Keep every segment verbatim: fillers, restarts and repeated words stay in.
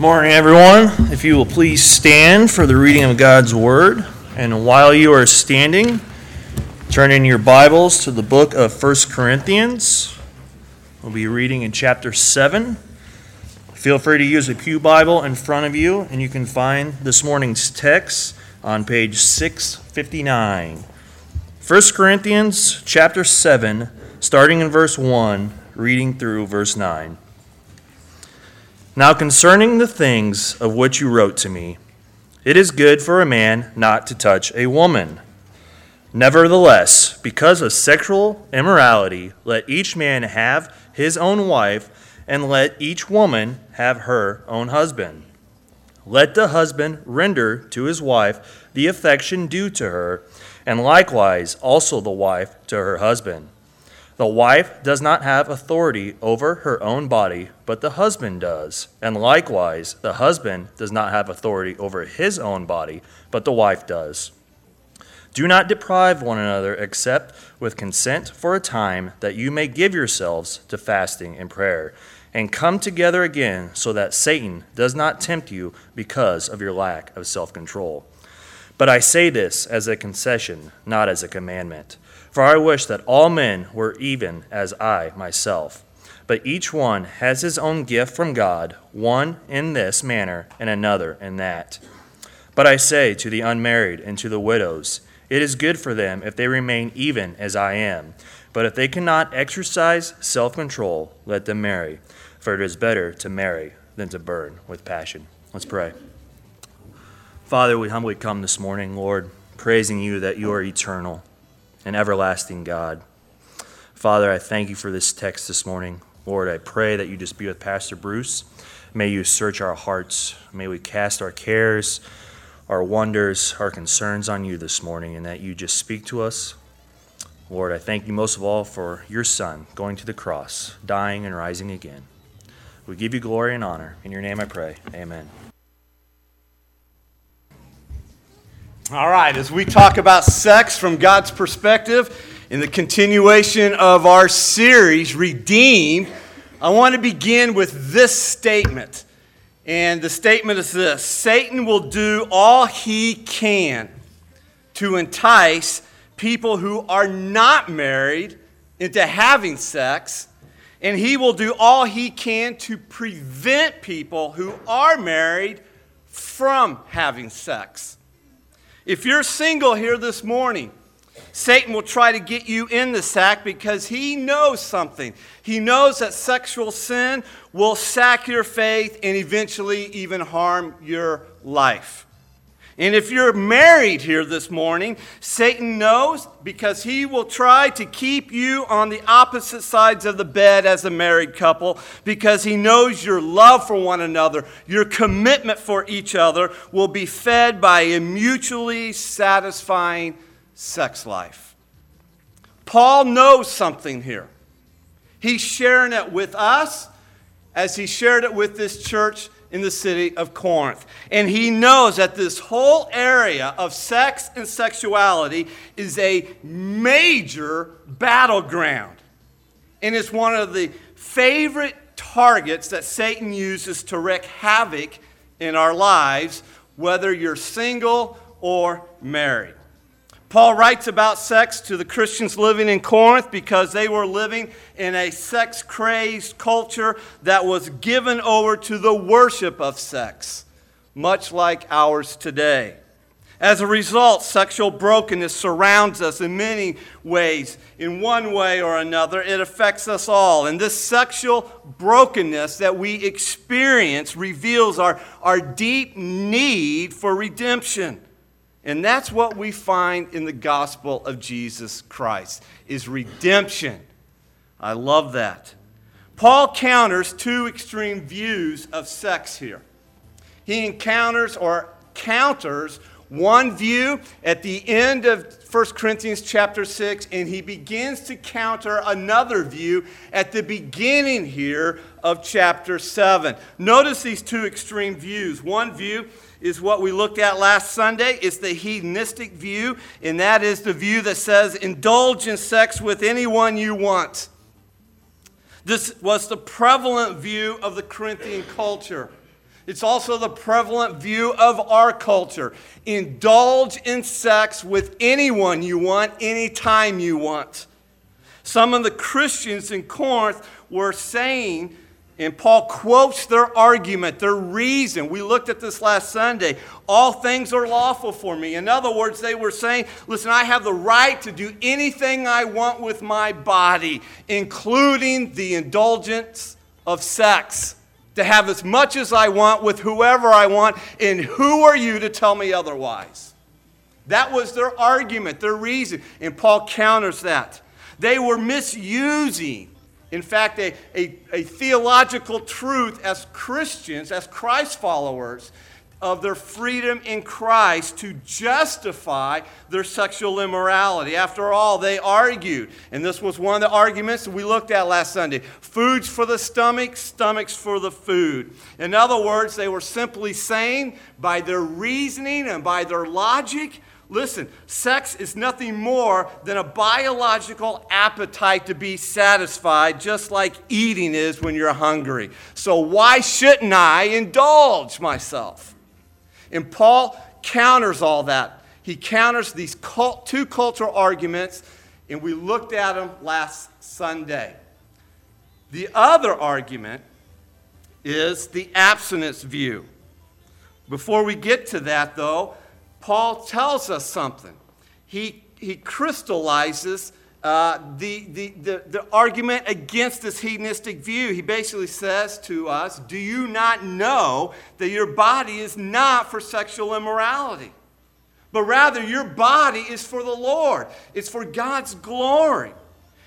Morning, everyone. If you will please stand for the reading of God's Word. And while you are standing, turn in your Bibles to the book of First Corinthians. We'll be reading in chapter seven. Feel free to use a pew Bible in front of you, and you can find this morning's text on page six fifty-nine. First Corinthians chapter seven, starting in verse one, reading through verse nine. Now concerning the things of which you wrote to me, it is good for a man not to touch a woman. Nevertheless, because of sexual immorality, let each man have his own wife, and let each woman have her own husband. Let the husband render to his wife the affection due to her, and likewise also the wife to her husband. The wife does not have authority over her own body, but the husband does. And likewise, the husband does not have authority over his own body, but the wife does. Do not deprive one another except with consent for a time, that you may give yourselves to fasting and prayer, and come together again, so that Satan does not tempt you because of your lack of self-control. But I say this as a concession, not as a commandment. For I wish that all men were even as I myself. But each one has his own gift from God, one in this manner and another in that. But I say to the unmarried and to the widows, it is good for them if they remain even as I am. But if they cannot exercise self-control, let them marry. For it is better to marry than to burn with passion. Let's pray. Father, we humbly come this morning, Lord, praising you that you are eternal and everlasting God. Father, I thank you for this text this morning. Lord, I pray that you just be with Pastor Bruce. May you search our hearts. May we cast our cares, our wonders, our concerns on you this morning, and that you just speak to us. Lord, I thank you most of all for your Son going to the cross, dying and rising again. We give you glory and honor. In your name I pray. Amen. All right, as we talk about sex from God's perspective in the continuation of our series, Redeemed, I want to begin with this statement. And the statement is this: Satan will do all he can to entice people who are not married into having sex, and he will do all he can to prevent people who are married from having sex. If you're single here this morning, Satan will try to get you in the sack because he knows something. He knows that sexual sin will sack your faith and eventually even harm your life. And if you're married here this morning, Satan knows because he will try to keep you on the opposite sides of the bed as a married couple, because he knows your love for one another, your commitment for each other will be fed by a mutually satisfying sex life. Paul knows something here. He's sharing it with us as he shared it with this church in the city of Corinth. And he knows that this whole area of sex and sexuality is a major battleground. And it's one of the favorite targets that Satan uses to wreak havoc in our lives, whether you're single or married. Paul writes about sex to the Christians living in Corinth because they were living in a sex-crazed culture that was given over to the worship of sex, much like ours today. As a result, sexual brokenness surrounds us in many ways. In one way or another, it affects us all. And this sexual brokenness that we experience reveals our, our deep need for redemption. And that's what we find in the gospel of Jesus Christ, is redemption. I love that. Paul counters two extreme views of sex here. He encounters or counters one view at the end of First Corinthians chapter six, and he begins to counter another view at the beginning here of chapter seven. Notice these two extreme views. One view is what we looked at last Sunday. It's the hedonistic view, and that is the view that says, indulge in sex with anyone you want. This was the prevalent view of the Corinthian culture. It's also the prevalent view of our culture. Indulge in sex with anyone you want, anytime you want. Some of the Christians in Corinth were saying, and Paul quotes their argument, their reason. We looked at this last Sunday. All things are lawful for me. In other words, they were saying, listen, I have the right to do anything I want with my body, including the indulgence of sex. To have as much as I want with whoever I want, and who are you to tell me otherwise? That was their argument, their reason, and Paul counters that. They were misusing, in fact, a, a, a theological truth as Christians, as Christ followers, of their freedom in Christ to justify their sexual immorality. After all, they argued, and this was one of the arguments we looked at last Sunday, foods for the stomach, stomachs for the food. In other words, they were simply saying by their reasoning and by their logic, listen, sex is nothing more than a biological appetite to be satisfied, just like eating is when you're hungry. So why shouldn't I indulge myself? And Paul counters all that. He counters these cult, two cultural arguments, and we looked at them last Sunday. The other argument is the abstinence view. Before we get to that, though, Paul tells us something. He, he crystallizes uh, the, the, the, the argument against this hedonistic view. He basically says to us, do you not know that your body is not for sexual immorality, but rather your body is for the Lord. It's for God's glory.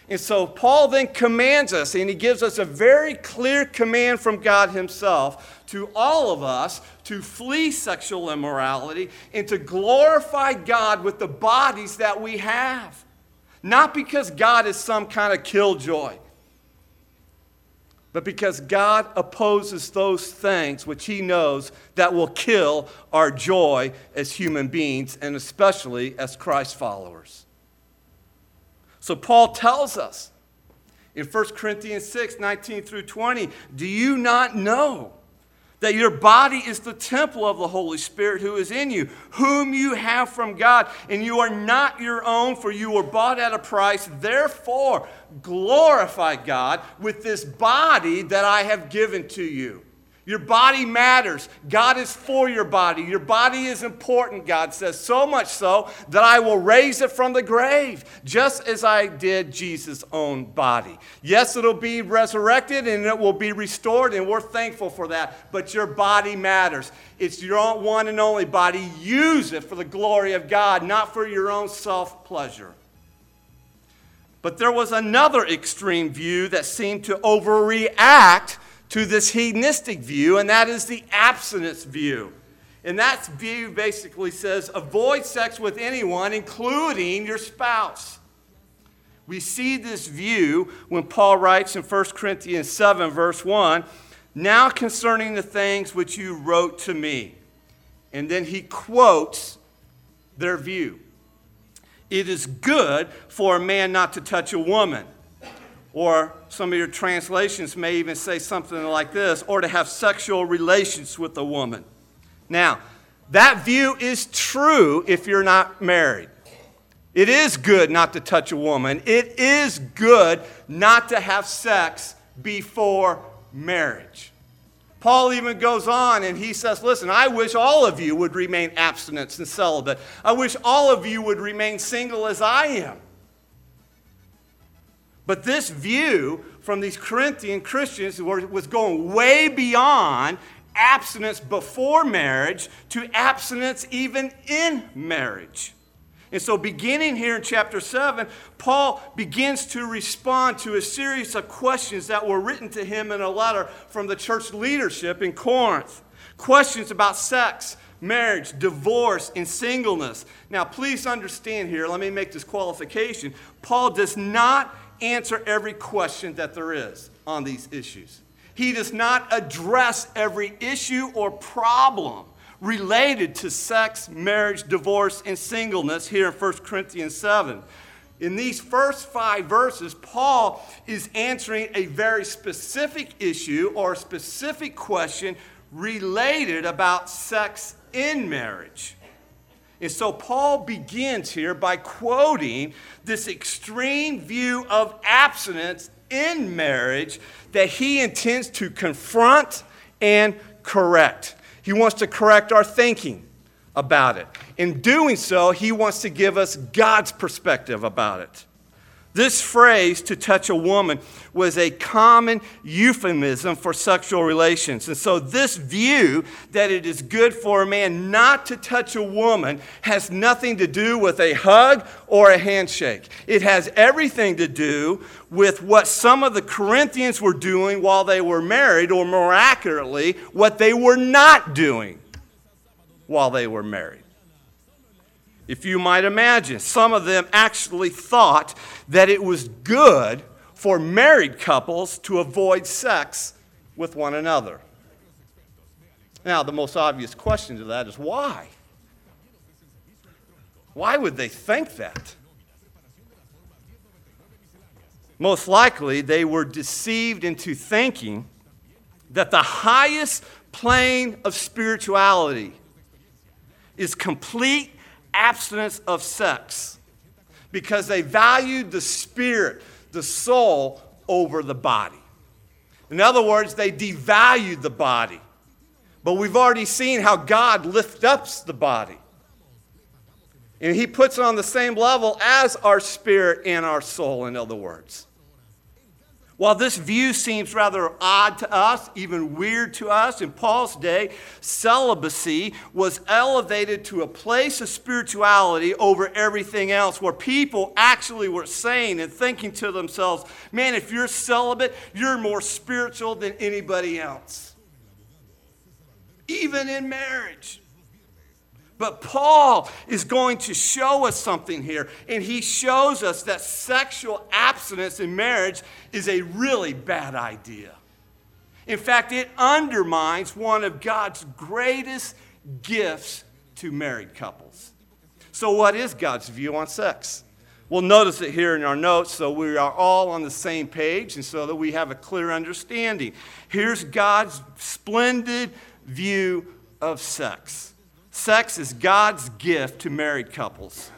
And so Paul then commands us, and he gives us a very clear command from God himself to all of us to flee sexual immorality and to glorify God with the bodies that we have. Not because God is some kind of killjoy, but because God opposes those things which he knows that will kill our joy as human beings and especially as Christ followers. So Paul tells us in First Corinthians six, nineteen through twenty, do you not know that your body is the temple of the Holy Spirit who is in you, whom you have from God, and you are not your own, for you were bought at a price. Therefore, glorify God with this body that I have given to you. Your body matters. God is for your body. Your body is important, God says, so much so that I will raise it from the grave, just as I did Jesus' own body. Yes, it'll be resurrected and it will be restored, and we're thankful for that, but your body matters. It's your one and only body. Use it for the glory of God, not for your own self-pleasure. But there was another extreme view that seemed to overreact to this hedonistic view, and that is the abstinence view. And that view basically says, avoid sex with anyone, including your spouse. We see this view when Paul writes in First Corinthians seven, verse one, now concerning the things which you wrote to me. And then he quotes their view. It is good for a man not to touch a woman. Or some of your translations may even say something like this, or to have sexual relations with a woman. Now, that view is true if you're not married. It is good not to touch a woman. It is good not to have sex before marriage. Paul even goes on and he says, listen, I wish all of you would remain abstinent and celibate. I wish all of you would remain single as I am. But this view from these Corinthian Christians was going way beyond abstinence before marriage to abstinence even in marriage. And so beginning here in chapter seven, Paul begins to respond to a series of questions that were written to him in a letter from the church leadership in Corinth. Questions about sex, marriage, divorce, and singleness. Now, please understand here, let me make this qualification. Paul does not answer every question that there is on these issues. He does not address every issue or problem related to sex, marriage, divorce, and singleness here in First Corinthians seven. In these first five verses, Paul is answering a very specific issue or a specific question related about sex in marriage. And so Paul begins here by quoting this extreme view of abstinence in marriage that he intends to confront and correct. He wants to correct our thinking about it. In doing so, he wants to give us God's perspective about it. This phrase, to touch a woman, was a common euphemism for sexual relations. And so this view that it is good for a man not to touch a woman has nothing to do with a hug or a handshake. It has everything to do with what some of the Corinthians were doing while they were married, or more accurately, what they were not doing while they were married. If you might imagine, some of them actually thought that it was good for married couples to avoid sex with one another. Now, the most obvious question to that is why? Why would they think that? Most likely, they were deceived into thinking that the highest plane of spirituality is complete abstinence of sex, because they valued the spirit, the soul, over the body. In other words, they devalued the body. But we've already seen how God lifts up the body. And he puts it on the same level as our spirit and our soul, in other words. While this view seems rather odd to us, even weird to us, in Paul's day, celibacy was elevated to a place of spirituality over everything else, where people actually were saying and thinking to themselves, man, if you're celibate, you're more spiritual than anybody else, even in marriage. But Paul is going to show us something here, and he shows us that sexual abstinence in marriage is a really bad idea. In fact, it undermines one of God's greatest gifts to married couples. So what is God's view on sex? We'll notice it here in our notes, so we are all on the same page, and so that we have a clear understanding. Here's God's splendid view of sex. Sex is God's gift to married couples.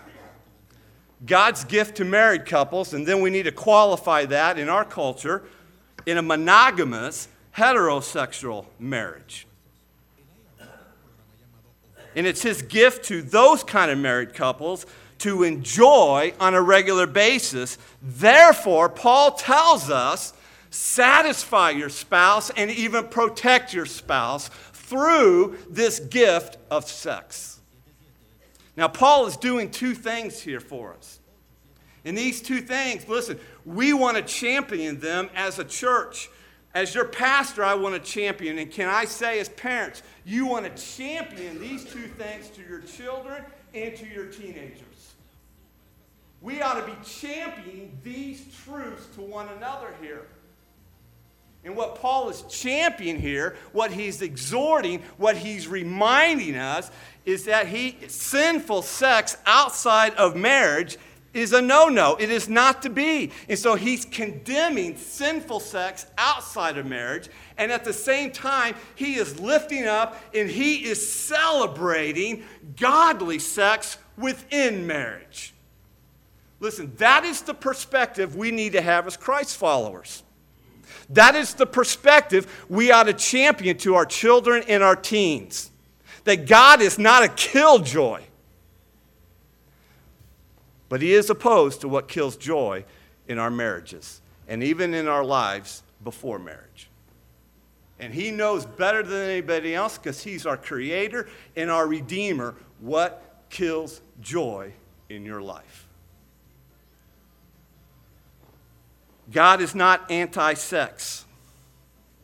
God's gift to married couples, and then we need to qualify that in our culture in a monogamous heterosexual marriage. And it's his gift to those kind of married couples to enjoy on a regular basis. Therefore, Paul tells us, satisfy your spouse and even protect your spouse through this gift of sex. Now, Paul is doing two things here for us. And these two things, listen, we want to champion them as a church. As your pastor, I want to champion. And can I say, as parents, you want to champion these two things to your children and to your teenagers. We ought to be championing these truths to one another here. And what Paul is championing here, what he's exhorting, what he's reminding us, is that he sinful sex outside of marriage is a no-no. It is not to be. And so he's condemning sinful sex outside of marriage. And at the same time, he is lifting up and he is celebrating godly sex within marriage. Listen, that is the perspective we need to have as Christ followers. That is the perspective we ought to champion to our children and our teens. That God is not a killjoy, but he is opposed to what kills joy in our marriages and even in our lives before marriage. And he knows better than anybody else, because he's our creator and our redeemer, what kills joy in your life. God is not anti-sex.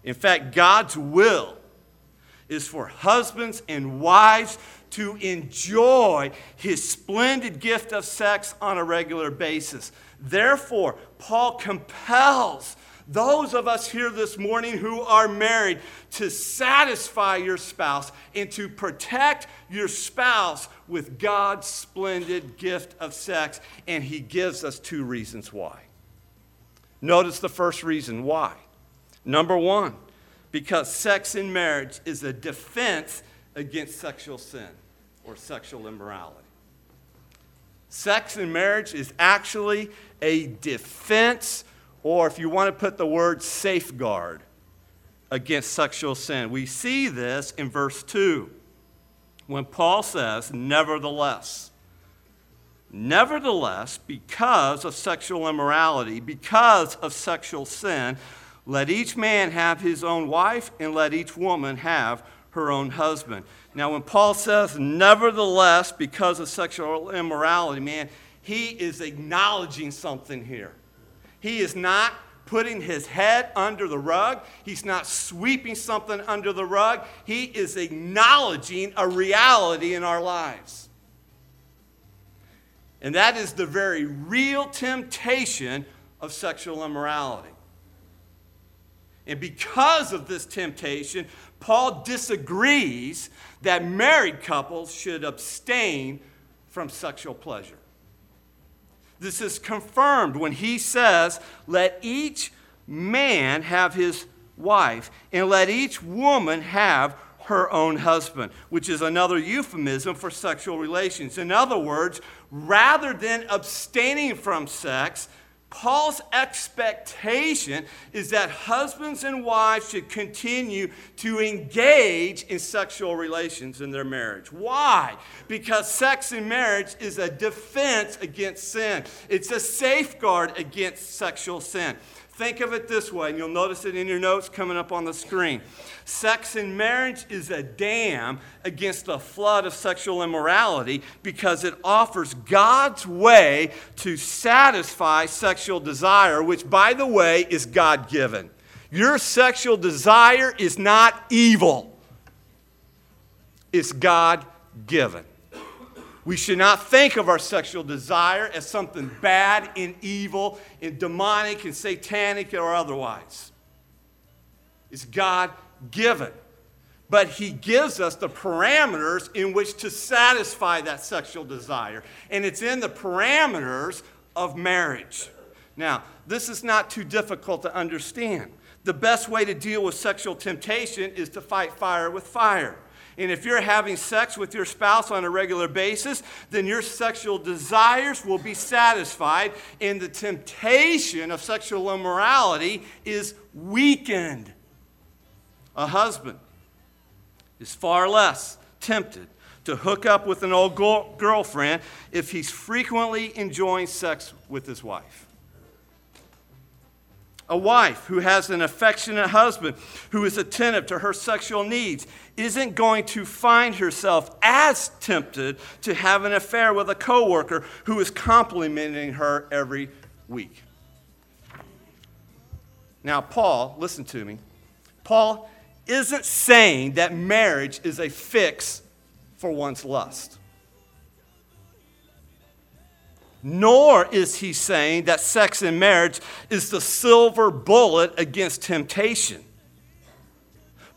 In fact, God's will is for husbands and wives to enjoy his splendid gift of sex on a regular basis. Therefore, Paul compels those of us here this morning who are married to satisfy your spouse and to protect your spouse with God's splendid gift of sex. And he gives us two reasons why. Notice the first reason why. Number one, because sex in marriage is a defense against sexual sin or sexual immorality. Sex in marriage is actually a defense, or if you want to put the word safeguard, against sexual sin. We see this in verse two when Paul says, nevertheless. Nevertheless, because of sexual immorality, because of sexual sin, let each man have his own wife and let each woman have her own husband. Now, when Paul says, nevertheless, because of sexual immorality, man, he is acknowledging something here. He is not putting his head under the rug. He's not sweeping something under the rug. He is acknowledging a reality in our lives. And that is the very real temptation of sexual immorality. And because of this temptation, Paul disagrees that married couples should abstain from sexual pleasure. This is confirmed when he says, let each man have his wife, and let each woman have her own husband, which is another euphemism for sexual relations. In other words, rather than abstaining from sex, Paul's expectation is that husbands and wives should continue to engage in sexual relations in their marriage. Why? Because sex in marriage is a defense against sin. It's a safeguard against sexual sin. Think of it this way, and you'll notice it in your notes coming up on the screen. Sex in marriage is a dam against the flood of sexual immorality because it offers God's way to satisfy sexual desire, which, by the way, is God-given. Your sexual desire is not evil. It's God-given. We should not think of our sexual desire as something bad and evil and demonic and satanic or otherwise. It's God-given. But he gives us the parameters in which to satisfy that sexual desire. And it's in the parameters of marriage. Now, this is not too difficult to understand. The best way to deal with sexual temptation is to fight fire with fire. And if you're having sex with your spouse on a regular basis, then your sexual desires will be satisfied, and the temptation of sexual immorality is weakened. A husband is far less tempted to hook up with an old girlfriend if he's frequently enjoying sex with his wife. A wife who has an affectionate husband who is attentive to her sexual needs isn't going to find herself as tempted to have an affair with a coworker who is complimenting her every week. Now, Paul, listen to me. Paul isn't saying that marriage is a fix for one's lust. Nor is he saying that sex in marriage is the silver bullet against temptation.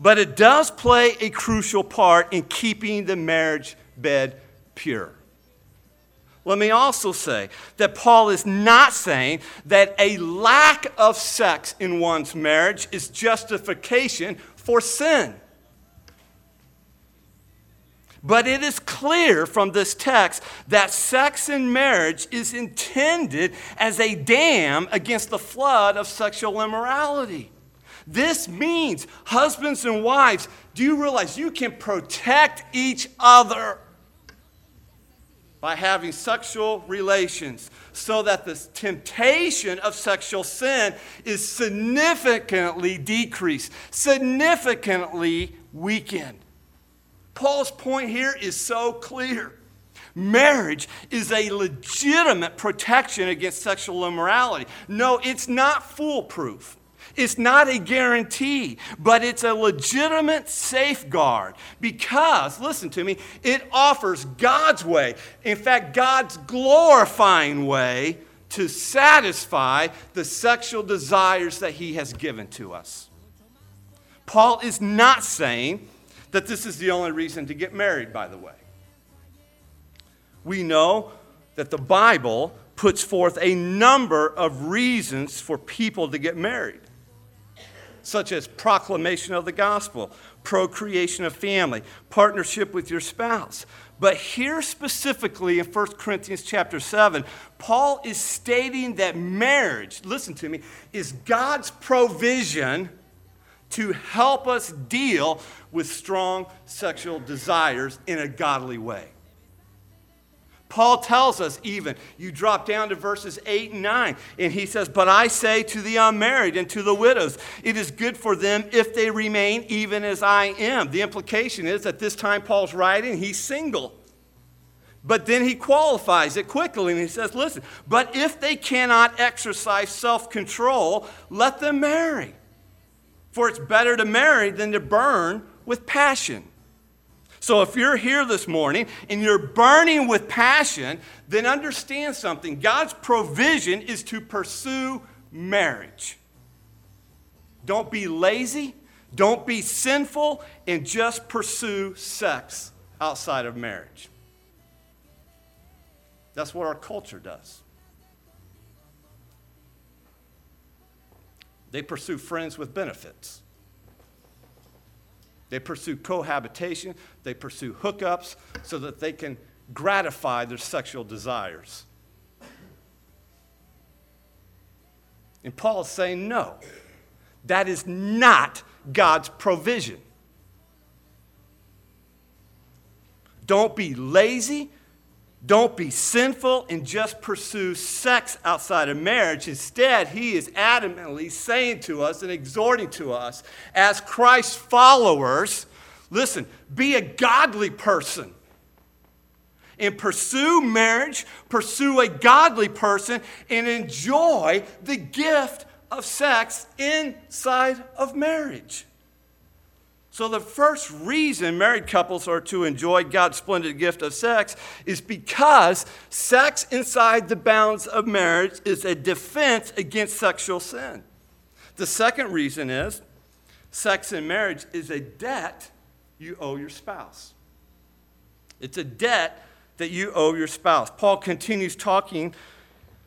But it does play a crucial part in keeping the marriage bed pure. Let me also say that Paul is not saying that a lack of sex in one's marriage is justification for sin. But it is clear from this text that sex in marriage is intended as a dam against the flood of sexual immorality. This means, husbands and wives, do you realize you can protect each other by having sexual relations so that the temptation of sexual sin is significantly decreased, significantly weakened? Paul's point here is so clear. Marriage is a legitimate protection against sexual immorality. No, it's not foolproof. It's not a guarantee, but it's a legitimate safeguard because, listen to me, it offers God's way, in fact, God's glorifying way to satisfy the sexual desires that he has given to us. Paul is not saying that this is the only reason to get married, by the way. We know that the Bible puts forth a number of reasons for people to get married. such as proclamation of the gospel, procreation of family, partnership with your spouse. But here specifically in First Corinthians chapter seven, Paul is stating that marriage, listen to me, is God's provision to help us deal with strong sexual desires in a godly way. Paul tells us even, you drop down to verses eight and nine, and he says, but I say to the unmarried and to the widows, it is good for them if they remain even as I am. The implication is that this time Paul's writing, he's single. But then he qualifies it quickly, and he says, listen, but if they cannot exercise self-control, let them marry. For it's better to marry than to burn with passion. So if you're here this morning and you're burning with passion, then understand something. God's provision is to pursue marriage. Don't be lazy, don't be sinful, and just pursue sex outside of marriage. That's what our culture does. They pursue friends with benefits. They pursue cohabitation, they pursue hookups so that they can gratify their sexual desires. And Paul is saying, no, that is not God's provision. Don't be lazy, don't be sinful, and just pursue sex outside of marriage. Instead, he is adamantly saying to us and exhorting to us, as Christ's followers, listen, be a godly person. And pursue marriage, pursue a godly person, and enjoy the gift of sex inside of marriage. So the first reason married couples are to enjoy God's splendid gift of sex is because sex inside the bounds of marriage is a defense against sexual sin. The second reason is sex in marriage is a debt you owe your spouse. It's a debt that you owe your spouse. Paul continues talking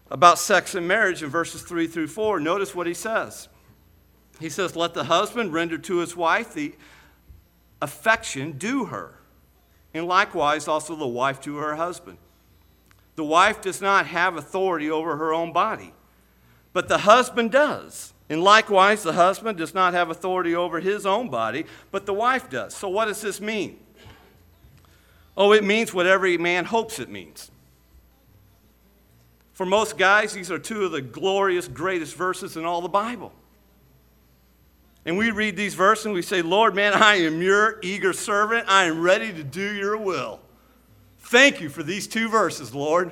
about sex in marriage in verses three through four. Notice what he says. He says, let the husband render to his wife the affection due her, and likewise also the wife to her husband. The wife does not have authority over her own body, but the husband does. And likewise, the husband does not have authority over his own body, but the wife does. So what does this mean? Oh, it means what every man hopes it means. For most guys, these are two of the glorious, greatest verses in all the Bible. And we read these verses and we say, Lord, man, I am your eager servant. I am ready to do your will. Thank you for these two verses, Lord.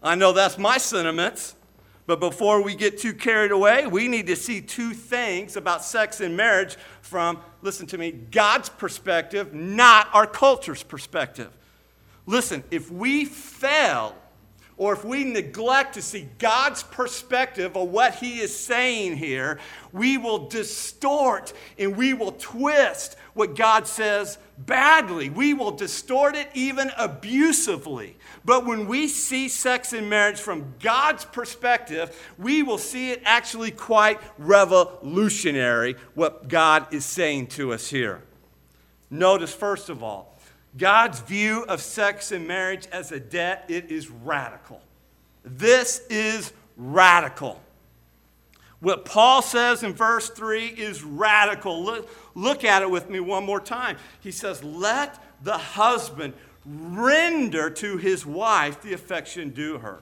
I know that's my sentiments, but before we get too carried away, we need to see two things about sex and marriage from, listen to me, God's perspective, not our culture's perspective. Listen, if we fail or if we neglect to see God's perspective of what he is saying here, we will distort and we will twist what God says badly. We will distort it even abusively. But when we see sex and marriage from God's perspective, we will see it actually quite revolutionary, what God is saying to us here. Notice, first of all, God's view of sex and marriage as a debt, it is radical. This is radical. What Paul says in verse three is radical. Look, look at it with me one more time. He says, let the husband render to his wife the affection due her.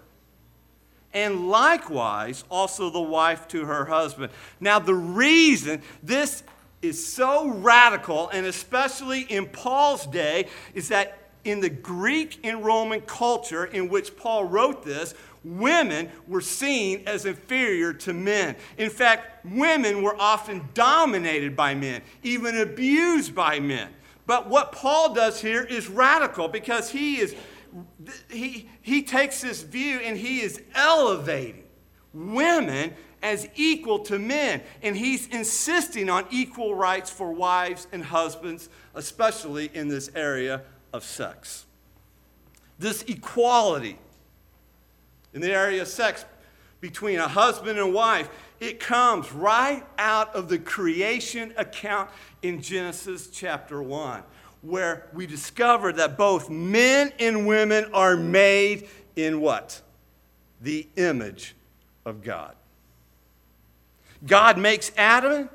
And likewise, also the wife to her husband. Now, the reason this is so radical, and especially in Paul's day, is that in the Greek and Roman culture in which Paul wrote this, women were seen as inferior to men. In fact, women were often dominated by men, even abused by men. But what Paul does here is radical because he is he he takes this view and he is elevating women as equal to men, and he's insisting on equal rights for wives and husbands, especially in this area of sex. This equality in the area of sex between a husband and wife It comes right out of the creation account in Genesis chapter one, where we discover that both men and women are made in what? The image of God. God makes Adam,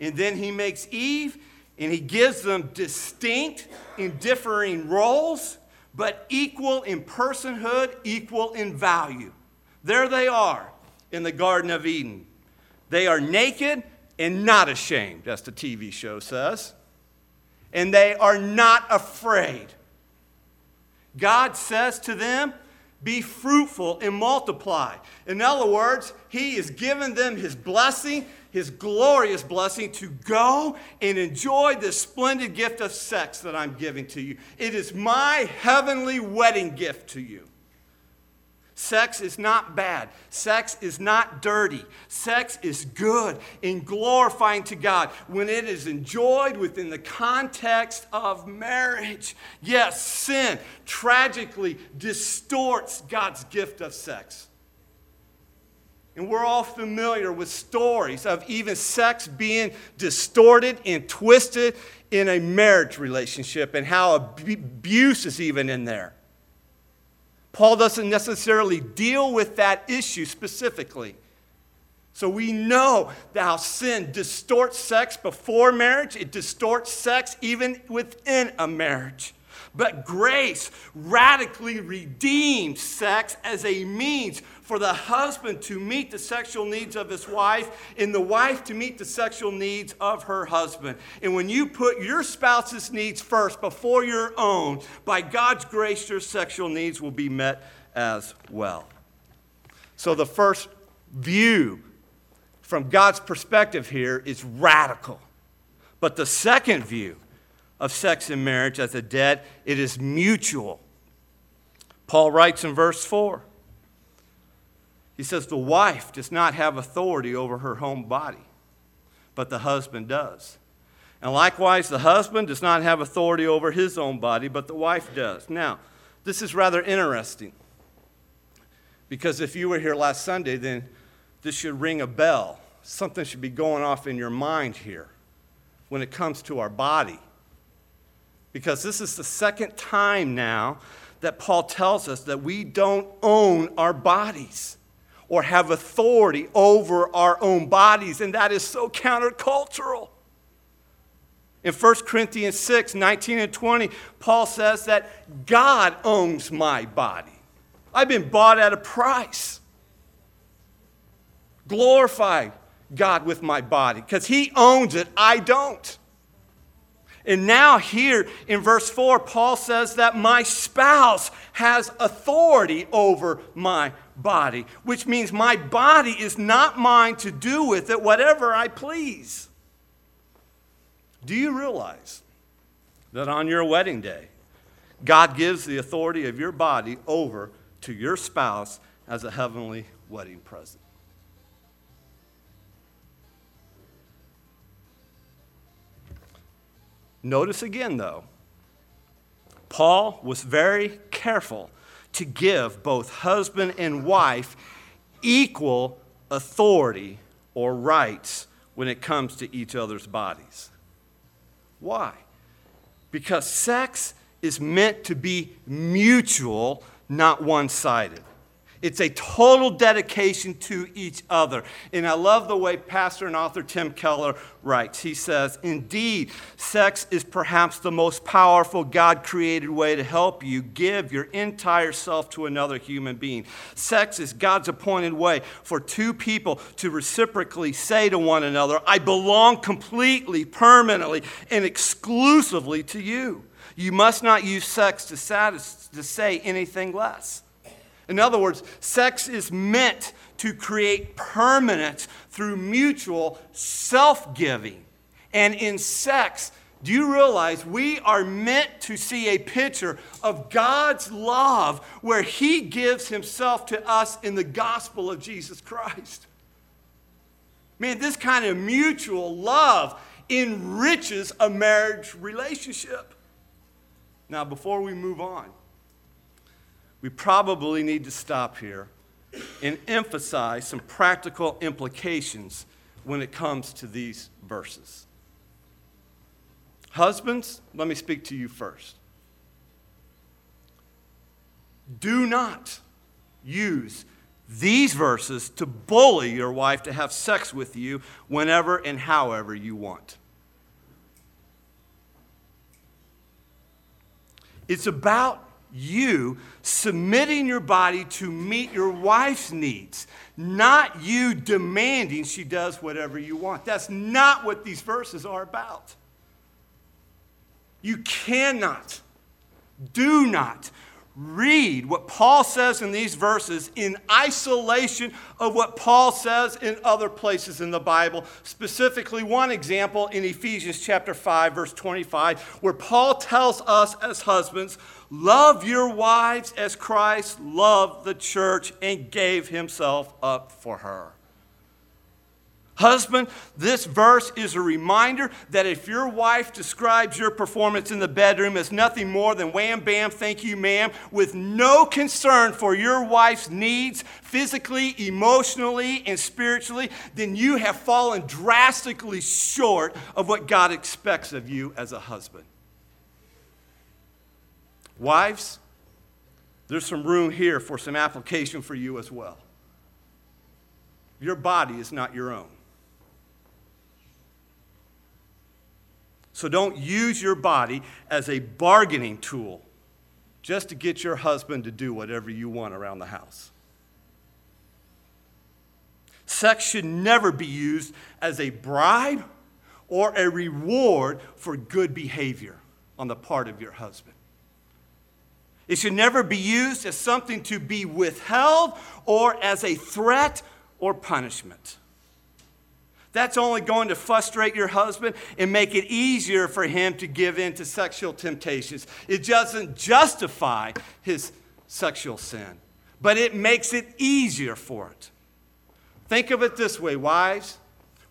and then he makes Eve, and he gives them distinct and differing roles, but equal in personhood, equal in value. There they are in the Garden of Eden. They are naked and not ashamed, as the T V show says. And they are not afraid. God says to them, be fruitful and multiply. In other words, he is giving them his blessing, his glorious blessing, to go and enjoy this splendid gift of sex that I'm giving to you. It is my heavenly wedding gift to you. Sex is not bad. Sex is not dirty. Sex is good and glorifying to God when it is enjoyed within the context of marriage. Yes, sin tragically distorts God's gift of sex. And we're all familiar with stories of even sex being distorted and twisted in a marriage relationship and how abuse is even in there. Paul doesn't necessarily deal with that issue specifically. So we know how sin distorts sex before marriage. It distorts sex even within a marriage. But grace radically redeems sex as a means for the husband to meet the sexual needs of his wife and the wife to meet the sexual needs of her husband. And when you put your spouse's needs first before your own, by God's grace, your sexual needs will be met as well. So the first view from God's perspective here is radical. But the second view of sex and marriage as a debt, it is mutual. Paul writes in verse four, he says, the wife does not have authority over her own body, but the husband does. And likewise, the husband does not have authority over his own body, but the wife does. Now, this is rather interesting, because if you were here last Sunday, then this should ring a bell. Something should be going off in your mind here when it comes to our body. Because this is the second time now that Paul tells us that we don't own our bodies or have authority over our own bodies, and that is so countercultural. In First Corinthians six, nineteen and twenty, Paul says that God owns my body. I've been bought at a price. Glorify God with my body, because he owns it, I don't. And now here in verse four, Paul says that my spouse has authority over my body, which means my body is not mine to do with it whatever I please. Do you realize that on your wedding day, God gives the authority of your body over to your spouse as a heavenly wedding present? Notice again, though, Paul was very careful to give both husband and wife equal authority or rights when it comes to each other's bodies. Why? Because sex is meant to be mutual, not one-sided. It's a total dedication to each other. And I love the way pastor and author Tim Keller writes. He says, indeed, sex is perhaps the most powerful God-created way to help you give your entire self to another human being. Sex is God's appointed way for two people to reciprocally say to one another, I belong completely, permanently, and exclusively to you. You must not use sex to, satis- to say anything less. In other words, sex is meant to create permanence through mutual self-giving. And in sex, do you realize we are meant to see a picture of God's love where he gives himself to us in the gospel of Jesus Christ? Man, this kind of mutual love enriches a marriage relationship. Now, before we move on, we probably need to stop here and emphasize some practical implications when it comes to these verses. Husbands, let me speak to you first. Do not use these verses to bully your wife to have sex with you whenever and however you want. It's about you submitting your body to meet your wife's needs, not you demanding she does whatever you want. That's not what these verses are about. You cannot, do not read what Paul says in these verses in isolation of what Paul says in other places in the Bible. Specifically, one example in Ephesians chapter five, verse twenty-five, where Paul tells us as husbands, love your wives as Christ loved the church and gave himself up for her. Husband, this verse is a reminder that if your wife describes your performance in the bedroom as nothing more than wham, bam, thank you, ma'am, with no concern for your wife's needs physically, emotionally, and spiritually, then you have fallen drastically short of what God expects of you as a husband. Wives, there's some room here for some application for you as well. Your body is not your own. So don't use your body as a bargaining tool just to get your husband to do whatever you want around the house. Sex should never be used as a bribe or a reward for good behavior on the part of your husband. It should never be used as something to be withheld or as a threat or punishment. That's only going to frustrate your husband and make it easier for him to give in to sexual temptations. It doesn't justify his sexual sin, but it makes it easier for it. Think of it this way, wives.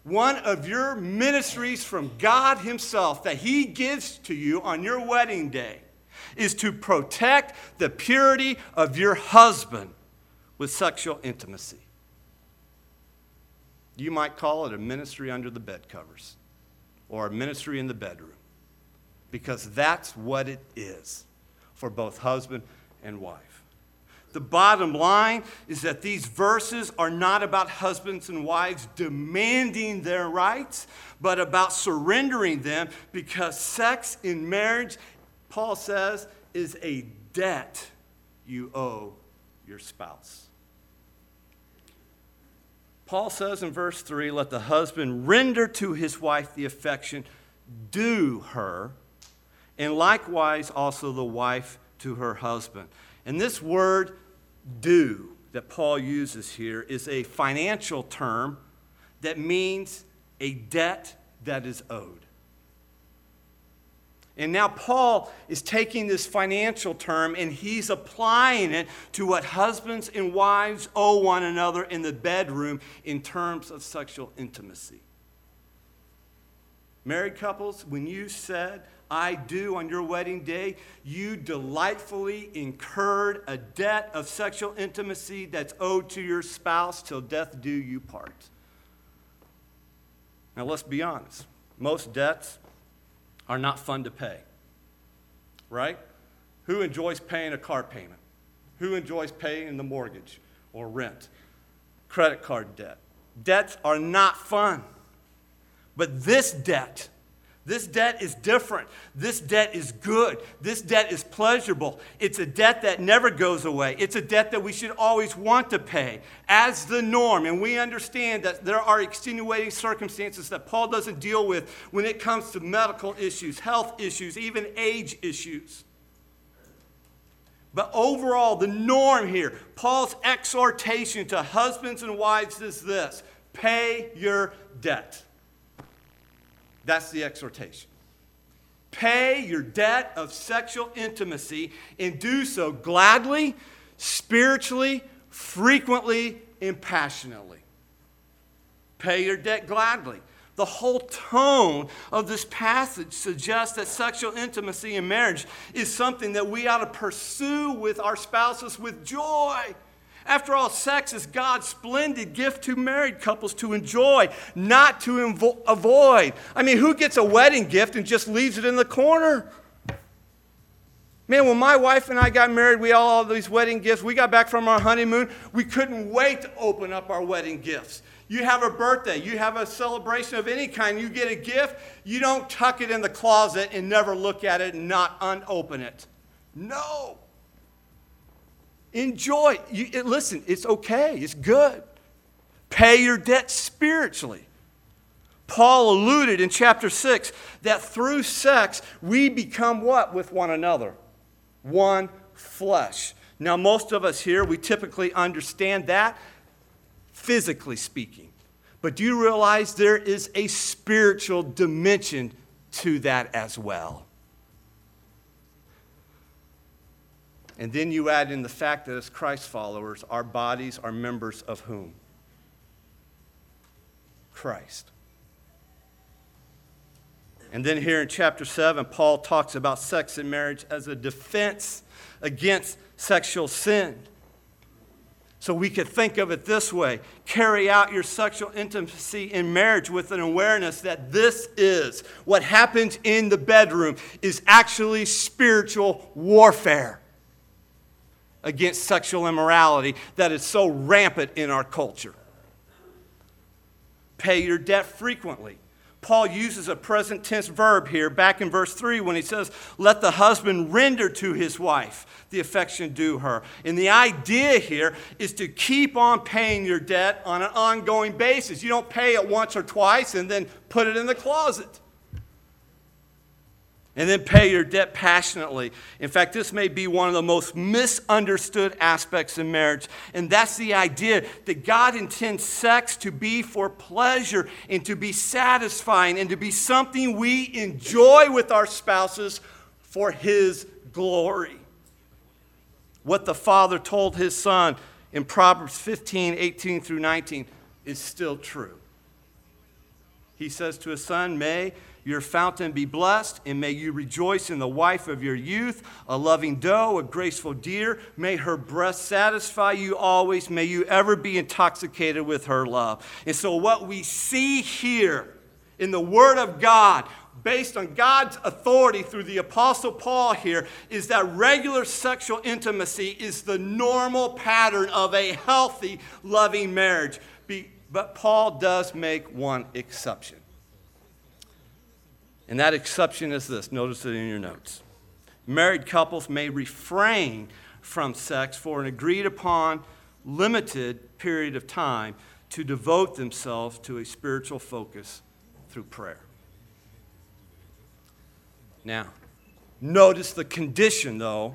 One of your ministries from God himself that he gives to you on your wedding day is to protect the purity of your husband with sexual intimacy. You might call it a ministry under the bed covers or a ministry in the bedroom, because that's what it is for both husband and wife. The bottom line is that these verses are not about husbands and wives demanding their rights, but about surrendering them, because sex in marriage, Paul says, is a debt you owe your spouse. Paul says in verse three, let the husband render to his wife the affection due her, and likewise also the wife to her husband. And this word due that Paul uses here is a financial term that means a debt that is owed. And now Paul is taking this financial term and he's applying it to what husbands and wives owe one another in the bedroom in terms of sexual intimacy. Married couples, when you said, I do on your wedding day, you delightfully incurred a debt of sexual intimacy that's owed to your spouse till death do you part. Now let's be honest. Most debts are not fun to pay, right? Who enjoys paying a car payment? Who enjoys paying the mortgage or rent? Credit card debt. Debts are not fun. But this debt, this debt is different. This debt is good. This debt is pleasurable. It's a debt that never goes away. It's a debt that we should always want to pay as the norm. And we understand that there are extenuating circumstances that Paul doesn't deal with when it comes to medical issues, health issues, even age issues. But overall, the norm here, Paul's exhortation to husbands and wives is this: pay your debt. That's the exhortation. Pay your debt of sexual intimacy and do so gladly, spiritually, frequently, and passionately. Pay your debt gladly. The whole tone of this passage suggests that sexual intimacy in marriage is something that we ought to pursue with our spouses with joy, After all, sex is God's splendid gift to married couples to enjoy, not to invo- avoid. I mean, who gets a wedding gift and just leaves it in the corner? Man, when my wife and I got married, we all, all these wedding gifts. We got back from our honeymoon. We couldn't wait to open up our wedding gifts. You have a birthday. You have a celebration of any kind. You get a gift. You don't tuck it in the closet and never look at it and not unopen it. No. Enjoy. You, it, listen, it's okay. It's good. Pay your debt spiritually. Paul alluded in chapter six that through sex, we become what with one another? One flesh. Now, most of us here, we typically understand that physically speaking. But do you realize there is a spiritual dimension to that as well? And then you add in the fact that as Christ followers, our bodies are members of whom? Christ. And then here in chapter seven, Paul talks about sex and marriage as a defense against sexual sin. So we could think of it this way. Carry out your sexual intimacy in marriage with an awareness that this is what happens in the bedroom is actually spiritual warfare against sexual immorality that is so rampant in our culture. Pay your debt frequently. Paul uses a present tense verb here back in verse three when he says, let the husband render to his wife the affection due her. And the idea here is to keep on paying your debt on an ongoing basis. You don't pay it once or twice and then put it in the closet. And then pay your debt passionately. In fact, this may be one of the most misunderstood aspects in marriage. And that's the idea that God intends sex to be for pleasure and to be satisfying and to be something we enjoy with our spouses for His glory. What the Father told His Son in Proverbs fifteen, eighteen through nineteen is still true. He says to His Son, may your fountain be blessed, and may you rejoice in the wife of your youth, a loving doe, a graceful deer. May her breast satisfy you always. May you ever be intoxicated with her love. And so what we see here in the Word of God, based on God's authority through the Apostle Paul here, is that regular sexual intimacy is the normal pattern of a healthy, loving marriage. But Paul does make one exception. And that exception is this. Notice it in your notes. Married couples may refrain from sex for an agreed-upon, limited period of time to devote themselves to a spiritual focus through prayer. Now, notice the condition, though,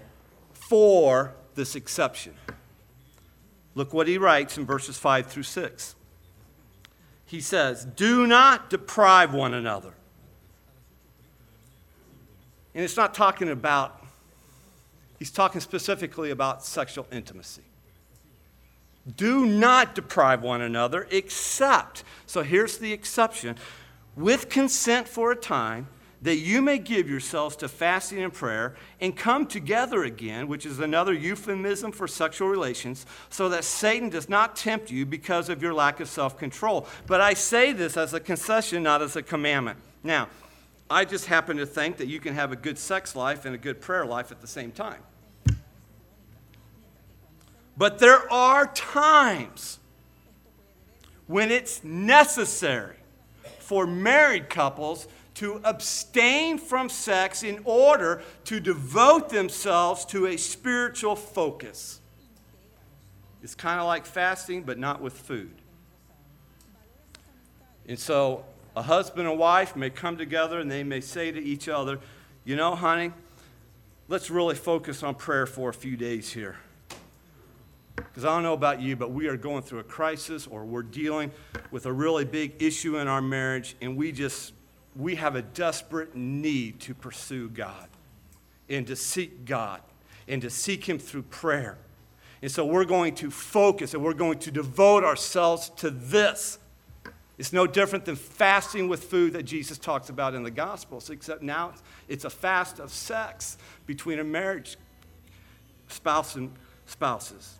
for this exception. Look what he writes in verses five through six. He says, do not deprive one another. And it's not talking about, he's talking specifically about sexual intimacy. Do not deprive one another except, so here's the exception, with consent for a time that you may give yourselves to fasting and prayer and come together again, which is another euphemism for sexual relations, so that Satan does not tempt you because of your lack of self-control. But I say this as a concession, not as a commandment. Now, I just happen to think that you can have a good sex life and a good prayer life at the same time. But there are times when it's necessary for married couples to abstain from sex in order to devote themselves to a spiritual focus. It's kind of like fasting, but not with food. And so a husband and wife may come together and they may say to each other, you know, honey, let's really focus on prayer for a few days here. Because I don't know about you, but we are going through a crisis or we're dealing with a really big issue in our marriage, and we just, we have a desperate need to pursue God and to seek God and to seek Him through prayer. And so we're going to focus and we're going to devote ourselves to this. It's no different than fasting with food that Jesus talks about in the Gospels, except now it's a fast of sex between a marriage spouse and spouses.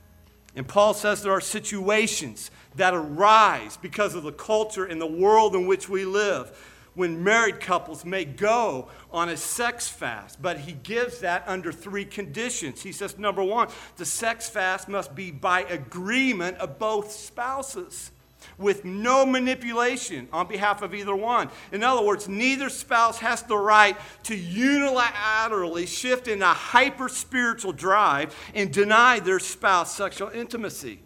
And Paul says there are situations that arise because of the culture and the world in which we live when married couples may go on a sex fast. But he gives that under three conditions. He says, number one, the sex fast must be by agreement of both spouses, with no manipulation on behalf of either one. In other words, neither spouse has the right to unilaterally shift in a hyper-spiritual drive and deny their spouse sexual intimacy.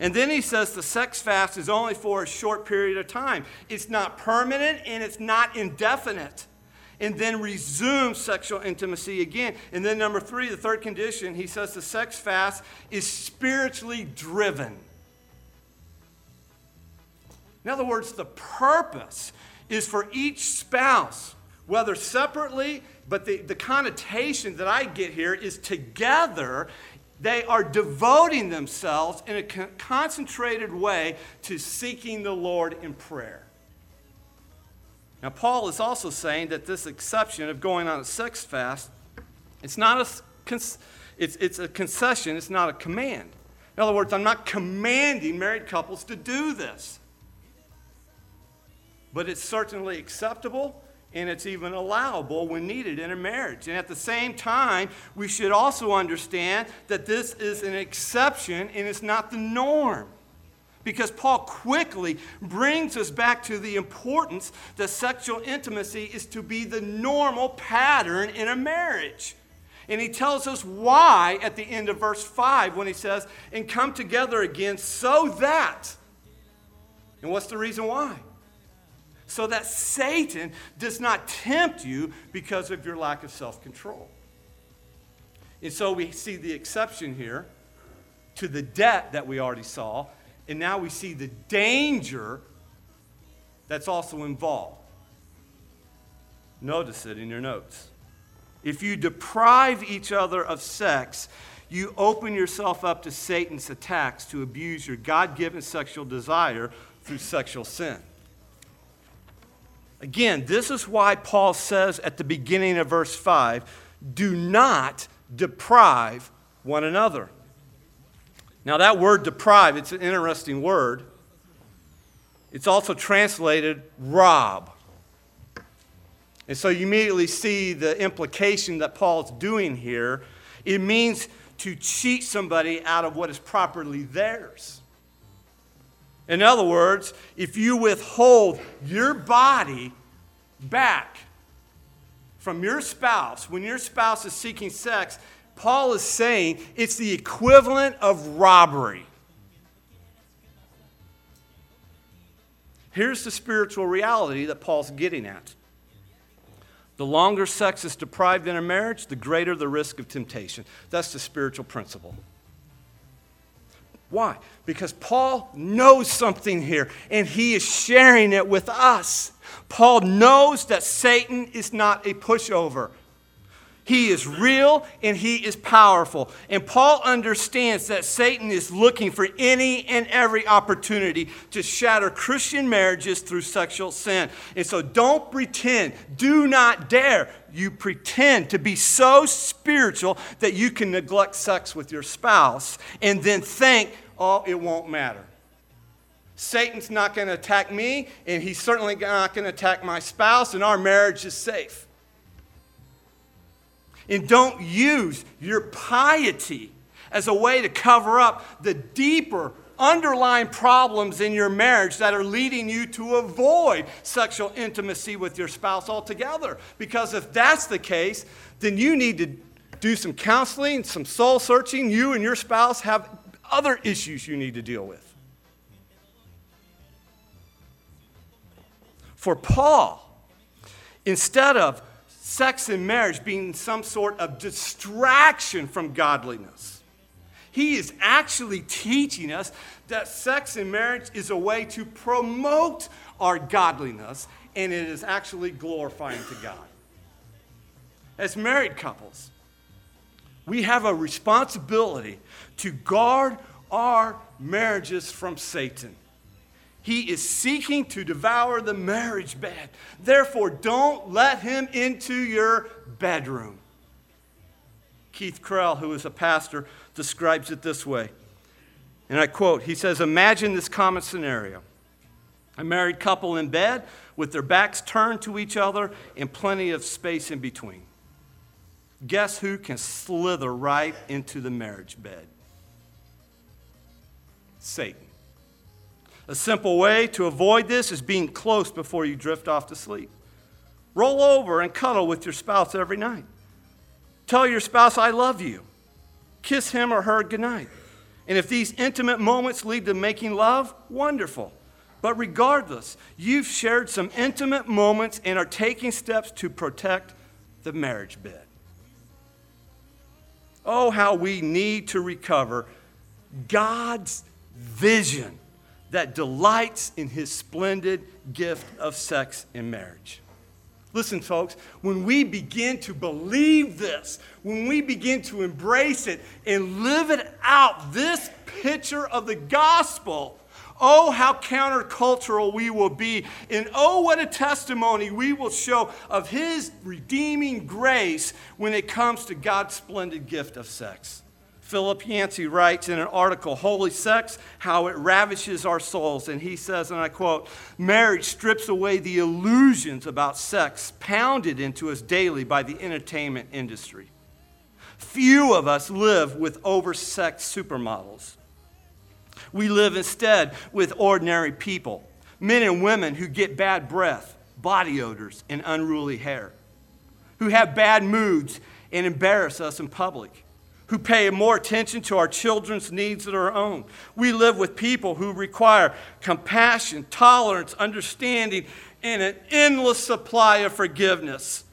And then he says the sex fast is only for a short period of time. It's not permanent and it's not indefinite. And then resume sexual intimacy again. And then number three, the third condition, he says the sex fast is spiritually driven. In other words, the purpose is for each spouse, whether separately, but the, the connotation that I get here is together, they are devoting themselves in a con- concentrated way to seeking the Lord in prayer. Now, Paul is also saying that this exception of going on a sex fast, it's not a cons- it's, it's a concession, it's not a command. In other words, I'm not commanding married couples to do this. But it's certainly acceptable and it's even allowable when needed in a marriage. And at the same time, we should also understand that this is an exception and it's not the norm. Because Paul quickly brings us back to the importance that sexual intimacy is to be the normal pattern in a marriage. And he tells us why at the end of verse five when he says, and come together again so that. And what's the reason why? So that Satan does not tempt you because of your lack of self-control. And so we see the exception here to the debt that we already saw, and now we see the danger that's also involved. Notice it in your notes. If you deprive each other of sex, you open yourself up to Satan's attacks to abuse your God-given sexual desire through sexual sin. Again, this is why Paul says at the beginning of verse five, do not deprive one another. Now that word deprive, it's an interesting word. It's also translated rob. And so you immediately see the implication that Paul's doing here. It means to cheat somebody out of what is properly theirs. In other words, if you withhold your body back from your spouse, when your spouse is seeking sex, Paul is saying it's the equivalent of robbery. Here's the spiritual reality that Paul's getting at. The longer sex is deprived in a marriage, the greater the risk of temptation. That's the spiritual principle. Why? Because Paul knows something here, and he is sharing it with us. Paul knows that Satan is not a pushover. He is real, and he is powerful. And Paul understands that Satan is looking for any and every opportunity to shatter Christian marriages through sexual sin. And so don't pretend, do not dare you pretend to be so spiritual that you can neglect sex with your spouse and then think, oh, it won't matter. Satan's not going to attack me, and he's certainly not going to attack my spouse, and our marriage is safe. And don't use your piety as a way to cover up the deeper underlying problems in your marriage that are leading you to avoid sexual intimacy with your spouse altogether. Because if that's the case, then you need to do some counseling, some soul searching. You and your spouse have other issues you need to deal with. For Paul, instead of sex and marriage being some sort of distraction from godliness, he is actually teaching us that sex and marriage is a way to promote our godliness, and it is actually glorifying to God. As married couples, we have a responsibility to guard our marriages from Satan. He is seeking to devour the marriage bed. Therefore, don't let him into your bedroom. Keith Krell, who is a pastor, describes it this way. And I quote, he says, "Imagine this common scenario. A married couple in bed with their backs turned to each other and plenty of space in between. Guess who can slither right into the marriage bed? Satan. A simple way to avoid this is being close before you drift off to sleep. Roll over and cuddle with your spouse every night. Tell your spouse, 'I love you.' Kiss him or her goodnight. And if these intimate moments lead to making love, wonderful. But regardless, you've shared some intimate moments and are taking steps to protect the marriage bed." Oh, how we need to recover God's vision that delights in his splendid gift of sex in marriage. Listen, folks, when we begin to believe this, when we begin to embrace it and live it out, this picture of the gospel, oh, how countercultural we will be. And oh, what a testimony we will show of his redeeming grace when it comes to God's splendid gift of sex. Philip Yancey writes in an article, "Holy Sex, How It Ravishes Our Souls." And he says, and I quote, "Marriage strips away the illusions about sex pounded into us daily by the entertainment industry. Few of us live with oversexed supermodels. We live instead with ordinary people, men and women who get bad breath, body odors, and unruly hair, who have bad moods and embarrass us in public, who pay more attention to our children's needs than our own. We live with people who require compassion, tolerance, understanding, and an endless supply of forgiveness.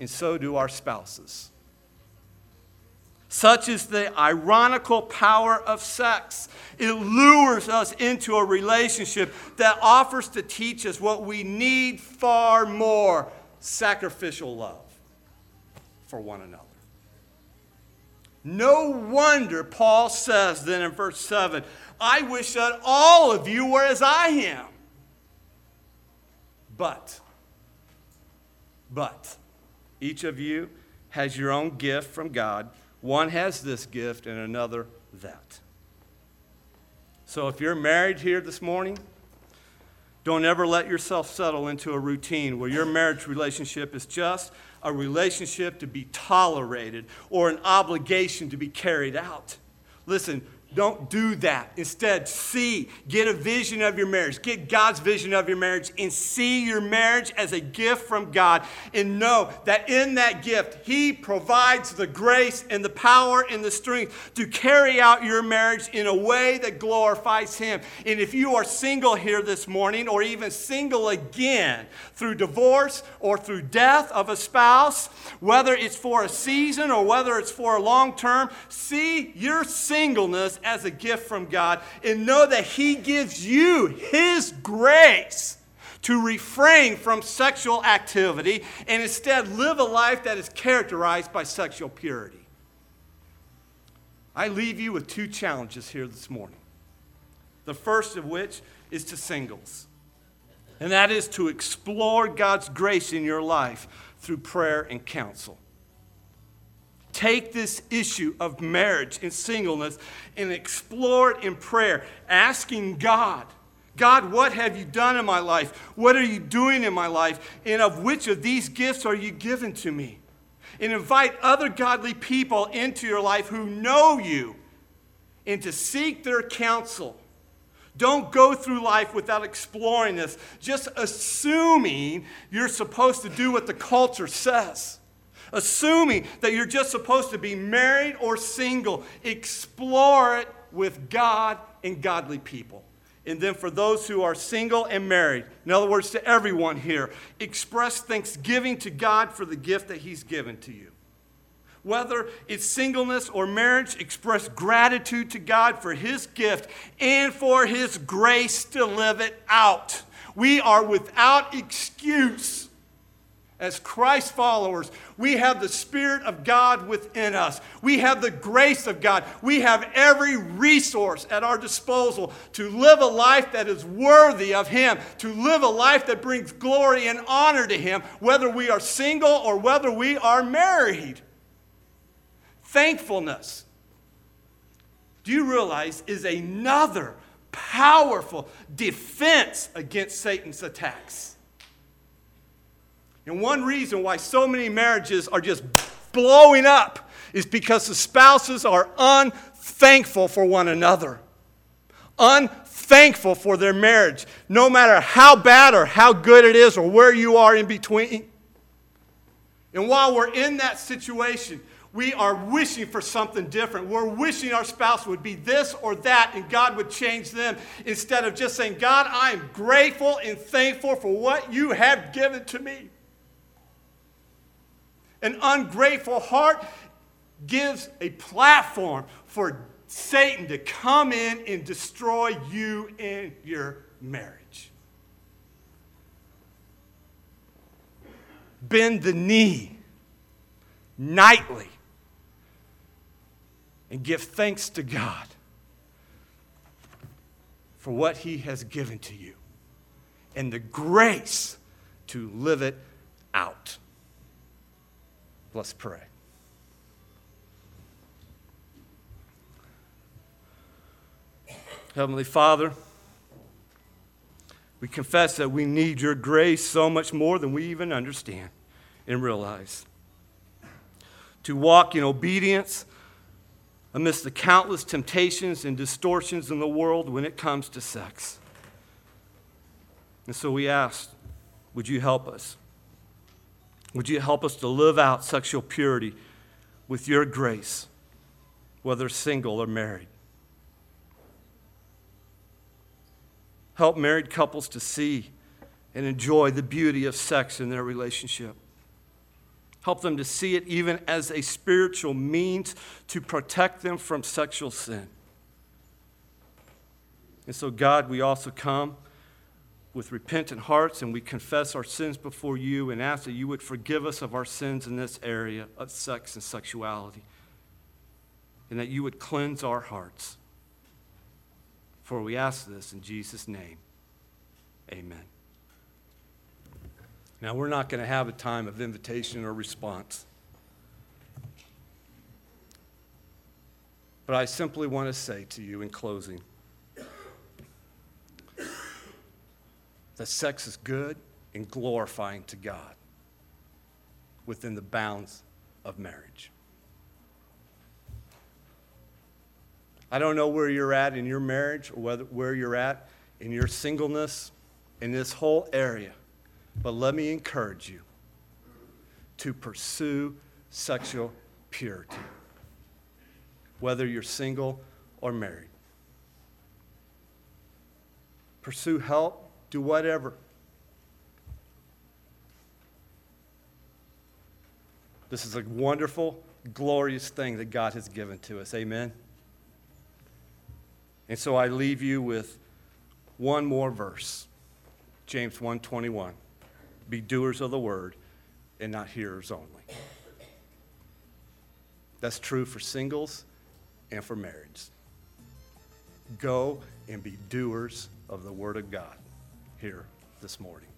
And so do our spouses. Such is the ironical power of sex. It lures us into a relationship that offers to teach us what we need far more: sacrificial love for one another." No wonder Paul says then in verse seven, "I wish that all of you were as I am. But, but each of you has your own gift from God. One has this gift and another that." So if you're married here this morning, don't ever let yourself settle into a routine where your marriage relationship is just a relationship to be tolerated or an obligation to be carried out. Listen, don't do that. Instead, see, get a vision of your marriage. Get God's vision of your marriage and see your marriage as a gift from God, and know that in that gift, he provides the grace and the power and the strength to carry out your marriage in a way that glorifies him. And if you are single here this morning, or even single again through divorce or through death of a spouse, whether it's for a season or whether it's for a long term, see your singleness as a gift from God, and know that he gives you his grace to refrain from sexual activity and instead live a life that is characterized by sexual purity. I leave you with two challenges here this morning. The first of which is to singles, and that is to explore God's grace in your life through prayer and counsel. Take this issue of marriage and singleness and explore it in prayer, asking God, God, what have you done in my life? What are you doing in my life? And of which of these gifts are you giving to me? And invite other godly people into your life who know you, and to seek their counsel. Don't go through life without exploring this, just assuming you're supposed to do what the culture says. Assuming that you're just supposed to be married or single, explore it with God and godly people. And then for those who are single and married, in other words, to everyone here, express thanksgiving to God for the gift that he's given to you. Whether it's singleness or marriage, express gratitude to God for his gift and for his grace to live it out. We are without excuse. As Christ followers, we have the Spirit of God within us. We have the grace of God. We have every resource at our disposal to live a life that is worthy of him, to live a life that brings glory and honor to him, whether we are single or whether we are married. Thankfulness, do you realize, is another powerful defense against Satan's attacks? And one reason why so many marriages are just blowing up is because the spouses are unthankful for one another. Unthankful for their marriage, no matter how bad or how good it is or where you are in between. And while we're in that situation, we are wishing for something different. We're wishing our spouse would be this or that and God would change them, instead of just saying, God, I am grateful and thankful for what you have given to me. An ungrateful heart gives a platform for Satan to come in and destroy you and your marriage. Bend the knee nightly and give thanks to God for what He has given to you and the grace to live it out. Let's pray. Heavenly Father, we confess that we need your grace so much more than we even understand and realize. To walk in obedience amidst the countless temptations and distortions in the world when it comes to sex. And so we ask, would you help us? Would you help us to live out sexual purity with your grace, whether single or married? Help married couples to see and enjoy the beauty of sex in their relationship. Help them to see it even as a spiritual means to protect them from sexual sin. And so, God, we also come with repentant hearts and we confess our sins before you and ask that you would forgive us of our sins in this area of sex and sexuality, and that you would cleanse our hearts. For we ask this in Jesus' name. Amen. Now, we're not going to have a time of invitation or response. But I simply want to say to you in closing that sex is good and glorifying to God within the bounds of marriage. I don't know where you're at in your marriage or whether, where you're at in your singleness, in this whole area, but let me encourage you to pursue sexual purity, whether you're single or married. Pursue help, do whatever. This is a wonderful, glorious thing that God has given to us. Amen. And so I leave you with one more verse, James one twenty-one. Be doers of the word and not hearers only. That's true for singles and for marrieds. Go and be doers of the word of God here this morning.